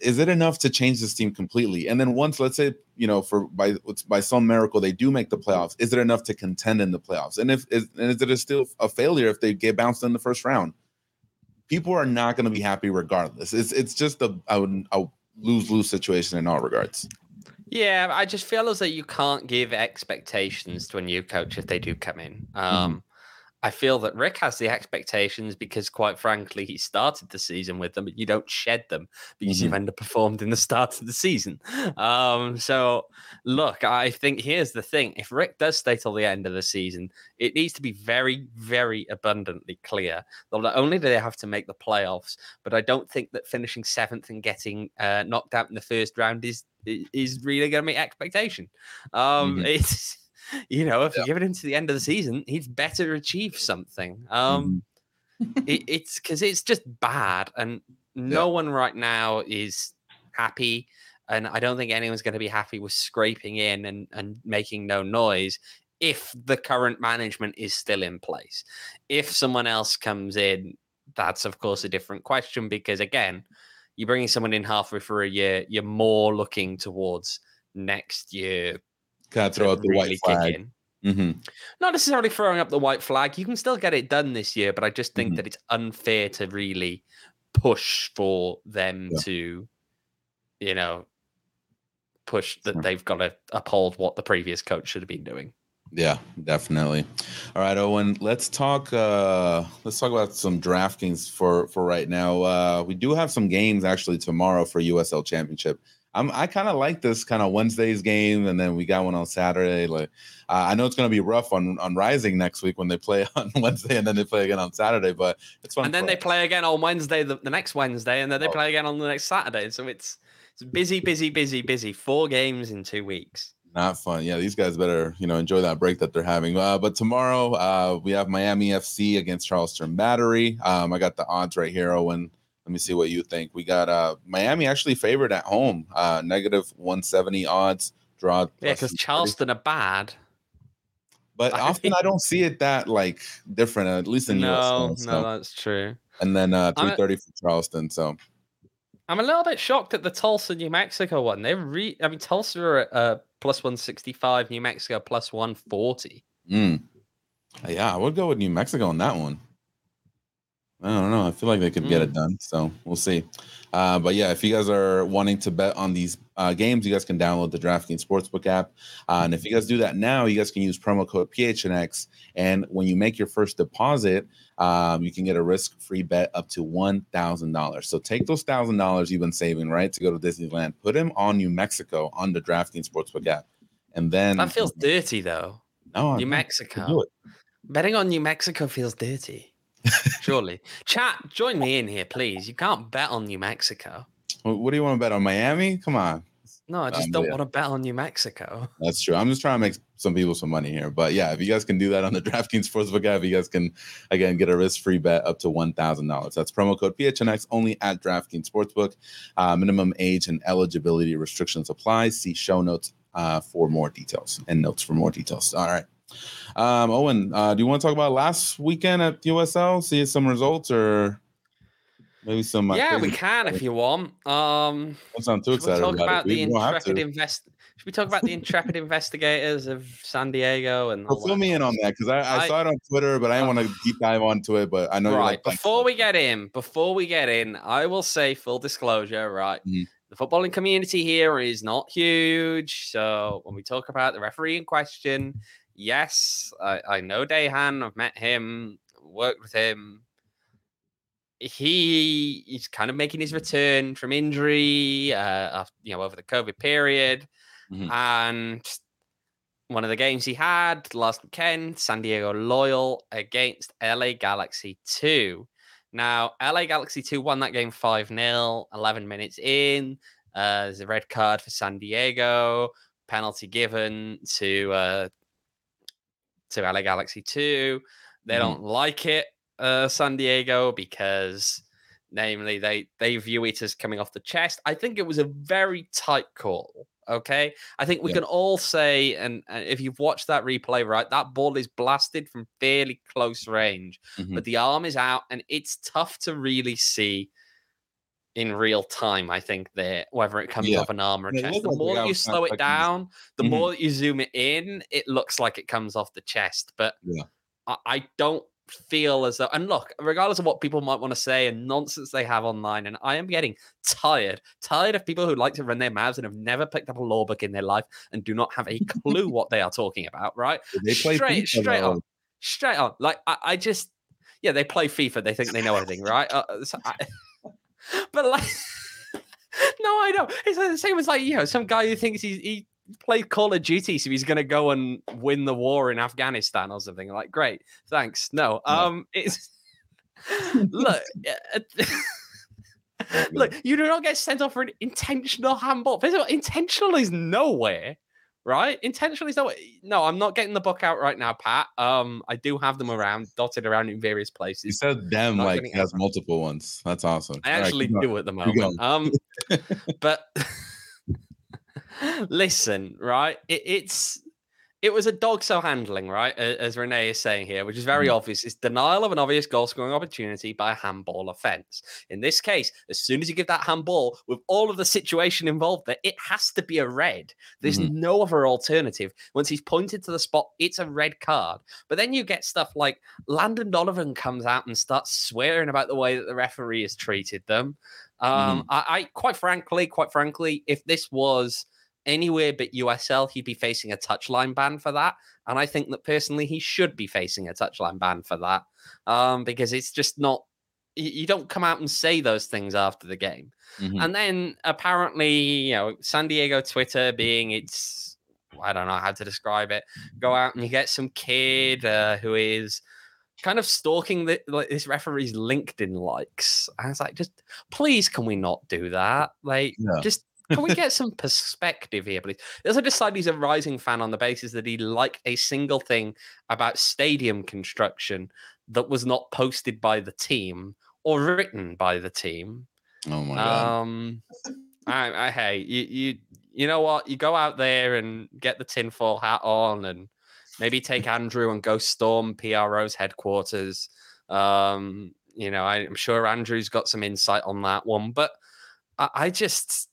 Is it enough to change this team completely? And then once, let's say, you know, for by by some miracle they do make the playoffs, is it enough to contend in the playoffs? And if is, and is it still a failure if they get bounced in the first round? People are not going to be happy regardless. It's it's just a, a, a lose lose situation in all regards. Yeah, I just feel as though you can't give expectations to a new coach if they do come in. Um, mm-hmm. I feel that Rick has the expectations because, quite frankly, he started the season with them, but you don't shed them because mm-hmm. you've underperformed in the start of the season. Um, so, look, I think here's the thing. If Rick does stay till the end of the season, it needs to be very, very abundantly clear that not only do they have to make the playoffs, but I don't think that finishing seventh and getting uh, knocked out in the first round is is really going to meet expectation. Um, mm-hmm. It's... You know, if yeah. you give it him to the end of the season, he'd better achieve something. Um, mm. it, it's because it's just bad, and no yeah. one right now is happy. And I don't think anyone's going to be happy with scraping in and, and making no noise if the current management is still in place. If someone else comes in, that's, of course, a different question because, again, you're bringing someone in halfway through a year, you're more looking towards next year. Kind of throw out the really white flag. Mm-hmm. Not necessarily throwing up the white flag. You can still get it done this year, but I just think mm-hmm. that it's unfair to really push for them yeah. to, you know, push that they've got to uphold what the previous coach should have been doing. Yeah, definitely. All right, Owen, let's talk. Uh, let's talk about some DraftKings for for right now. Uh, we do have some games actually tomorrow for U S L Championship. I'm, I kind of like this kind of Wednesday's game, and then we got one on Saturday. Like, uh, I know it's going to be rough on, on Rising next week when they play on Wednesday, and then they play again on Saturday. But it's fun. And then they play again on Wednesday, the, the next Wednesday, and then they oh. play again on the next Saturday. So it's it's busy, busy, busy, busy. Four games in two weeks. Not fun. Yeah, these guys better you know enjoy that break that they're having. Uh, but tomorrow uh, we have Miami F C against Charleston Battery. Um, I got the odds right here, Owen. Let me see what you think. We got uh, Miami actually favored at home, uh, negative one seventy odds, draw. Yeah, because Charleston are bad. But I often think... I don't see it that like different, at least in no, U S L. So. No, that's true. And then uh, three thirty a... for Charleston. So I'm a little bit shocked at the Tulsa, New Mexico one. They re, I mean, Tulsa are at uh, plus one sixty-five, New Mexico plus one forty. Mm. Yeah, I would go with New Mexico on that one. I don't know. I feel like they could get it done. So we'll see. Uh, but yeah, if you guys are wanting to bet on these uh, games, you guys can download the DraftKings Sportsbook app. Uh, and if you guys do that now, you guys can use promo code P H N X. And when you make your first deposit, um, you can get a risk-free bet up to one thousand dollars. So take those one thousand dollars you've been saving, right, to go to Disneyland. Put them on New Mexico on the DraftKings Sportsbook app. And then that feels dirty, though. No, New Mexico. Betting on New Mexico feels dirty. Surely. Chat, join me in here, please. You can't bet on New Mexico. What do you want to bet on? Miami? Come on. No, I just um, don't yeah. want to bet on New Mexico. That's true. I'm just trying to make some people some money here. But yeah, if you guys can do that on the DraftKings Sportsbook app, you guys can, again, get a risk-free bet up to one thousand dollars. That's promo code P H N X only at DraftKings Sportsbook. Uh, minimum age and eligibility restrictions apply. See show notes uh, for more details and notes for more details. All right. Um, Owen, uh, do you want to talk about last weekend at U S L? See some results, or Maybe some. Yeah, we can if you want. Um, I'm not too excited about, about it. The intrepid invest. Should we talk about the intrepid investigators of San Diego? And well, fill me in on that because I, I, I saw it on Twitter, but I didn't want to deep dive onto it. But I know. Right. You're like, before we get in, before we get in, I will say full disclosure. Right. Mm-hmm. The footballing community here is not huge, so when we talk about the referee in question, yes, I, I know Dejan. I've met him, worked with him. He is kind of making his return from injury, uh, after, you know, over the COVID period. Mm-hmm. And one of the games he had last weekend, San Diego Loyal against L A Galaxy two. Now, L A Galaxy two won that game five nil, eleven minutes in. Uh, there's a red card for San Diego, penalty given to uh, to L A Galaxy two. They mm. don't like it. Uh, San Diego, because namely they they view it as coming off the chest. I think it was a very tight call. Okay, I think we yeah. can all say, and, and if you've watched that replay, right, that ball is blasted from fairly close range, mm-hmm. but the arm is out, and it's tough to really see in real time. I think there whether it comes yeah. off an arm or a chest. The more that you slow it down, the mm-hmm. more that you zoom it in, it looks like it comes off the chest. But yeah. I, I don't. feel as though, and look, regardless of what people might want to say and nonsense they have online, and I am getting tired, tired of people who like to run their mouths and have never picked up a law book in their life and do not have a clue what they are talking about, right? They play straight, straight on, straight on. Like, I, I just, yeah, they play FIFA. They think they know everything, right? Uh, so I, but like, no, I know. It's the same as like, you know, some guy who thinks he's, he, played Call of Duty, so he's going to go and win the war in Afghanistan or something. Like, great, thanks. No, um, it's look, look, you do not get sent off for an intentional handball. First of all, intentional is nowhere, right? Intentional is nowhere. No, I'm not getting the book out right now, Pat. Um, I do have them around, dotted around in various places. You said them like it has multiple ones. That's awesome. I all actually right, do on. At the moment. Um, but. Listen, right? It, it's it was a dog-so handling, right? As Renee is saying here, which is very mm-hmm. obvious. It's denial of an obvious goal-scoring opportunity by a handball offense. In this case, as soon as you give that handball, with all of the situation involved there, it has to be a red. There's mm-hmm. no other alternative. Once he's pointed to the spot, it's a red card. But then you get stuff like Landon Donovan comes out and starts swearing about the way that the referee has treated them. Um, mm-hmm. I, I quite frankly, quite frankly, if this was anywhere but U S L, he'd be facing a touchline ban for that. And I think that personally, he should be facing a touchline ban for that, um, because it's just not, you, you don't come out and say those things after the game. Mm-hmm. And then apparently, you know, San Diego Twitter being it's, I don't know how to describe it, go out and you get some kid uh, who is kind of stalking the, like, this referee's LinkedIn likes. And I was like, just please, can we not do that? Like, yeah. just, can we get some perspective here, please? They also decided he's a Rising fan on the basis that he liked a single thing about stadium construction that was not posted by the team or written by the team. Oh my um, god! I, I, hey, you, you, you know what? You go out there and get the tinfoil hat on, and maybe take Andrew and go storm P R O's headquarters. Um, you know, I, I'm sure Andrew's got some insight on that one, but I, I just.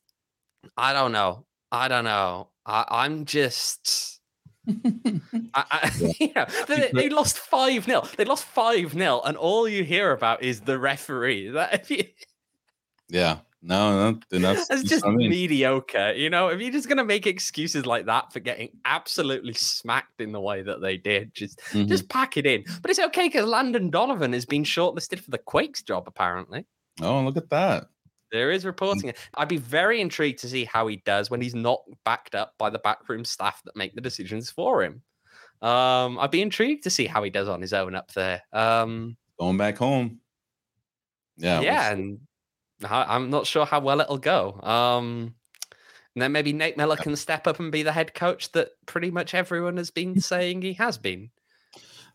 I don't know. I don't know. I, I'm just. I, I, you know, they, they lost five nil. They lost five nil, and all you hear about is the referee. That you... yeah, no, no, that's it's just I mean. mediocre. You know, if you're just gonna make excuses like that for getting absolutely smacked in the way that they did, just mm-hmm. just pack it in. But it's okay because Landon Donovan has been shortlisted for the Quakes job, apparently. Oh, look at that. There is reporting it. I'd be very intrigued to see how he does when he's not backed up by the backroom staff that make the decisions for him. Um, I'd be intrigued to see how he does on his own up there. Um, Going back home. Yeah. Yeah. And I'm not sure how well it'll go. Um, and then maybe Nate Miller can step up and be the head coach that pretty much everyone has been saying he has been.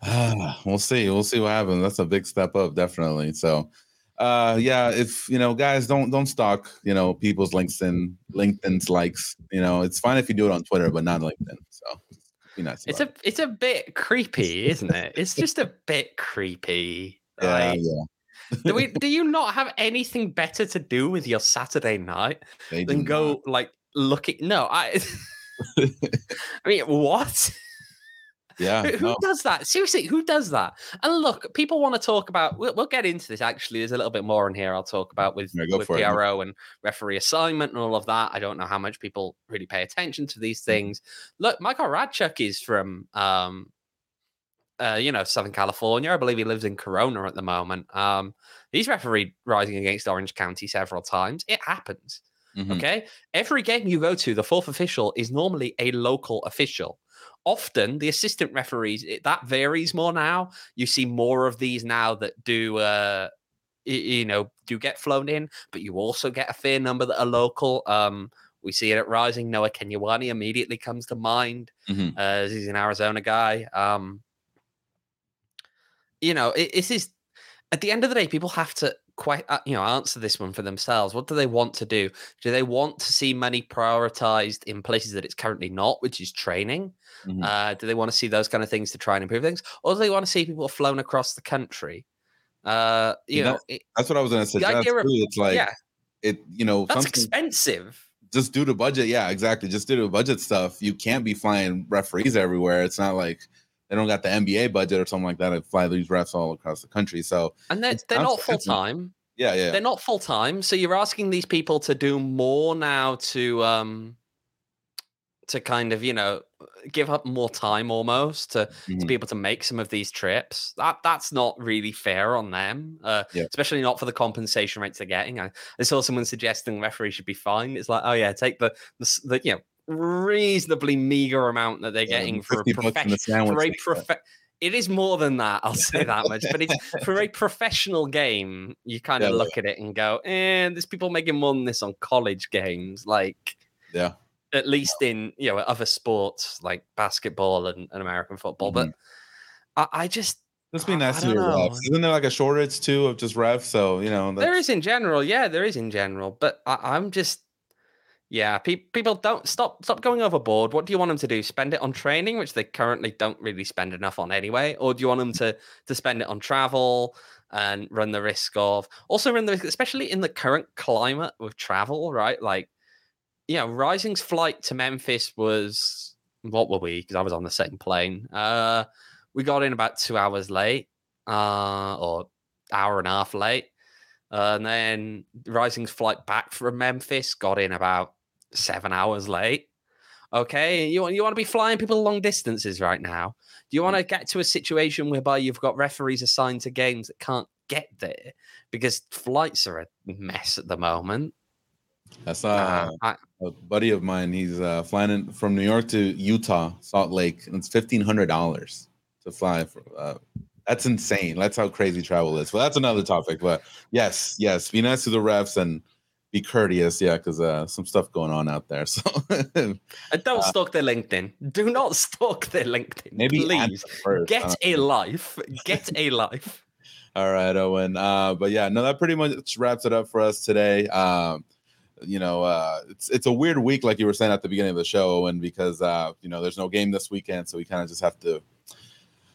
Uh, we'll see. We'll see what happens. That's a big step up, definitely. So, Uh, yeah, if, you know, guys, don't don't stalk, you know, people's LinkedIn, LinkedIn's likes. You know, it's fine if you do it on Twitter, but not LinkedIn. So be nice. It's a it. it's a bit creepy, isn't it? It's just a bit creepy. Yeah, like, yeah. Do we? Do you not have anything better to do with your Saturday night they than go not. like looking? No, I. I mean, what? Yeah. Who no. does that? Seriously, who does that? And look, people want to talk about, we'll, we'll get into this actually. There's a little bit more in here I'll talk about with, yeah, with P R O it. and referee assignment and all of that. I don't know how much people really pay attention to these things. Look, Michael Radchuk is from, um, uh, you know, Southern California. I believe he lives in Corona at the moment. Um, he's refereed Rising against Orange County several times. It happens. Mm-hmm. Okay. Every game you go to, the fourth official is normally a local official. Often the assistant referees, it, that varies more now. You see more of these now that do, uh, y- you know, do get flown in, but you also get a fair number that are local. Um, we see it at Rising. Noah Kenyawani immediately comes to mind. Mm-hmm. Uh, he's an Arizona guy. Um, you know, it, it is at the end of the day, people have to quite, uh, you know, answer this one for themselves. What do they want to do? Do they want to see money prioritized in places that it's currently not, which is training? Mm-hmm. Uh, do they want to see those kind of things to try and improve things? Or do they want to see people flown across the country? Uh, you that, know, it, that's what I was going to say. That's of, it's like, yeah. it, you know, that's expensive. Just due to budget. Yeah, exactly. Just due to budget stuff, you can't be flying referees everywhere. It's not like they don't got the N B A budget or something like that to fly these refs all across the country. So and they're, they're not full time. Yeah, yeah. They're not full time. So you're asking these people to do more now to um to kind of, you know, give up more time almost to, mm-hmm. to be able to make some of these trips. That that's not really fair on them, uh, yeah. especially not for the compensation rates they're getting. I, I saw someone suggesting referees should be fined. It's like, oh yeah, take the the, the you know. reasonably meager amount that they're yeah, getting for a professional. Profe- it is more than that, I'll say that much. But it's, for a professional game, you kind of yeah, look yeah. at it and go, "And eh, there's people making more than this on college games." Like, yeah, at least yeah. in you know other sports like basketball and, and American football. Mm-hmm. But I, I just. Let's be nice to your refs. Isn't there like a shortage too of just refs? So you know that's... there is in general. Yeah, there is in general. But I, I'm just. Yeah, pe- people don't stop stop going overboard. What do you want them to do? Spend it on training, which they currently don't really spend enough on anyway, or do you want them to to spend it on travel and run the risk of also run the risk, especially in the current climate with travel, right? Like, yeah, you know, Rising's flight to Memphis was what were we? Because I was on the same plane. Uh, we got in about two hours late, uh, or hour and a half late, uh, and then Rising's flight back from Memphis got in about. Seven hours late. Okay, you want you want to be flying people long distances right now. Do you want to get to a situation whereby you've got referees assigned to games that can't get there because flights are a mess at the moment? That's uh, uh, I, a buddy of mine. He's uh, flying in from New York to Utah, Salt Lake, and it's fifteen hundred dollars to fly. For, uh, that's insane. That's how crazy travel is. Well, that's another topic. But yes, yes, be nice to the refs and. Be courteous, yeah, because uh, some stuff going on out there. So, and don't uh, stalk their LinkedIn. Do not stalk their LinkedIn. Maybe please first, get a know. life. Get a life. All right, Owen. Uh, but yeah, no, that pretty much wraps it up for us today. Um, you know, uh, it's it's a weird week, like you were saying at the beginning of the show, Owen, because uh, you know, there's no game this weekend, so we kind of just have to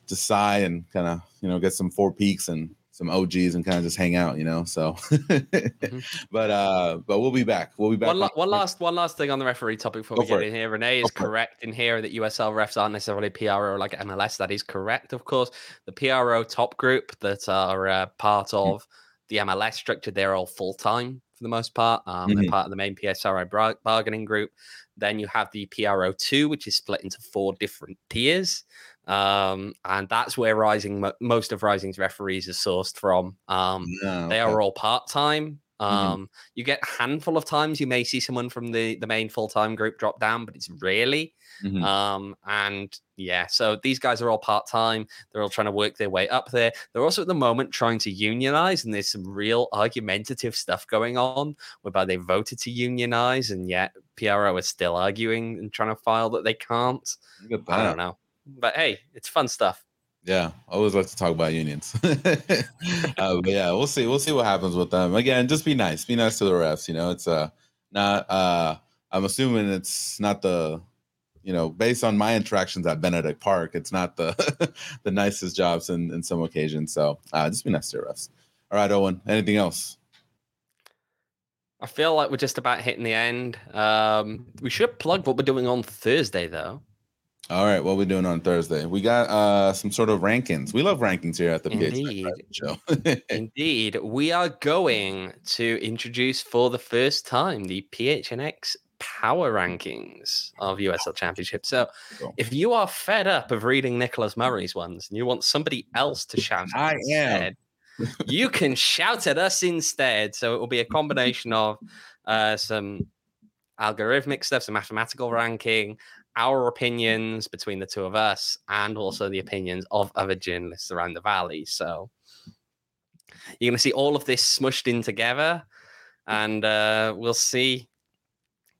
just sigh and kind of you know get some four peaks and. Some O Gs and kind of just hang out, you know. So, mm-hmm. but uh, but we'll be back. We'll be back. One, la- one last one last thing on the referee topic before Go we get it. in here. Renee is Go correct in here that U S L refs aren't necessarily P R O like M L S. That is correct, of course. The P R O top group that are uh, part of the M L S structure, they're all full time for the most part. Um, mm-hmm. They're part of the main P S R O bar- bargaining group. Then you have the P R O two, which is split into four different tiers. Um, and that's where Rising, most of Rising's referees are sourced from. Um, yeah, okay. They are all part-time. Um, mm-hmm. You get a handful of times you may see someone from the, the main full-time group drop down, but it's rarely. Mm-hmm. Um, and yeah, so these guys are all part-time. They're all trying to work their way up there. They're also at the moment trying to unionize, and there's some real argumentative stuff going on whereby they voted to unionize, and yet P R O is still arguing and trying to file that they can't. I don't know. But hey, it's fun stuff. Yeah, I always like to talk about unions. uh, but yeah, we'll see. We'll see what happens with them. Again, just be nice. Be nice to the refs. You know, it's uh not. Uh, I'm assuming it's not the. You know, based on my interactions at Benedict Park, it's not the the nicest jobs in, in some occasions. So uh, just be nice to the refs. All right, Owen, anything else? I feel like we're just about hitting the end. Um, we should plug what we're doing on Thursday, though. All right, what are we doing on Thursday? We got uh, some sort of rankings. We love rankings here at the P H N X Rising Show. Indeed. We are going to introduce for the first time the P H N X Power Rankings of U S L Championship. So cool. If you are fed up of reading Nicholas Murray's ones and you want somebody else to shout at I instead, am. you can shout at us instead. So it will be a combination of uh, some algorithmic stuff, some mathematical ranking, our opinions between the two of us, and also the opinions of other journalists around the valley. So you're going to see all of this smushed in together, and uh, we'll see,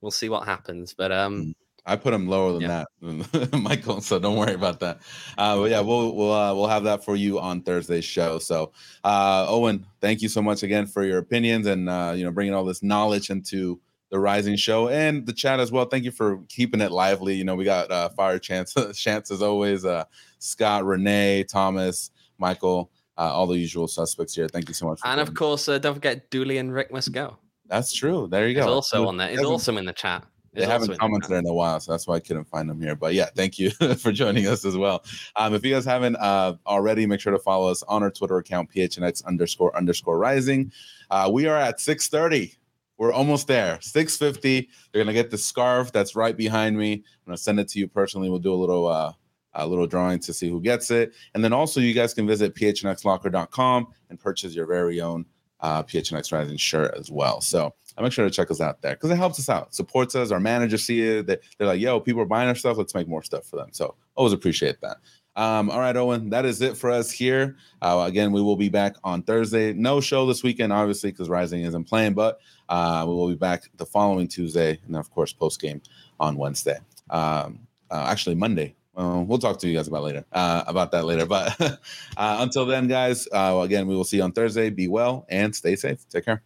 we'll see what happens. But um, I put them lower than yeah. that, Michael. So don't worry about that. Uh, but yeah, we'll we'll uh, we'll have that for you on Thursday's show. So uh, Owen, thank you so much again for your opinions and uh, you know, bringing all this knowledge into the Rising Show and the chat as well. Thank you for keeping it lively. You know, we got uh, fire chance, chance as always. Uh, Scott, Renee, Thomas, Michael, uh, all the usual suspects here. Thank you so much. And of course, uh, don't forget Dooley and Rick must go. That's true. There you go. It's also on there. It's also in the chat. They haven't commented in a while, so that's why I couldn't find them here. But yeah, thank you for joining us as well. Um, if you guys haven't uh, already, make sure to follow us on our Twitter account, PHNX underscore underscore rising. Uh, we are at six thirty. We're almost there. six fifty. You're gonna get the scarf that's right behind me. I'm gonna send it to you personally. We'll do a little uh, a little drawing to see who gets it. And then also, you guys can visit P H N X locker dot com and purchase your very own uh, P H N X Rising shirt as well. So make sure to check us out there because it helps us out, supports us. Our managers see it. They're like, "Yo, people are buying our stuff. Let's make more stuff for them." So always appreciate that. Um, all right, Owen, that is it for us here. Uh, again, we will be back on Thursday. No show this weekend, obviously, because Rising isn't playing, but uh, we will be back the following Tuesday and, of course, post-game on Wednesday. Um, uh, actually, Monday. Uh, we'll talk to you guys about later, uh, about that later. But uh, until then, guys, uh, again, we will see you on Thursday. Be well and stay safe. Take care.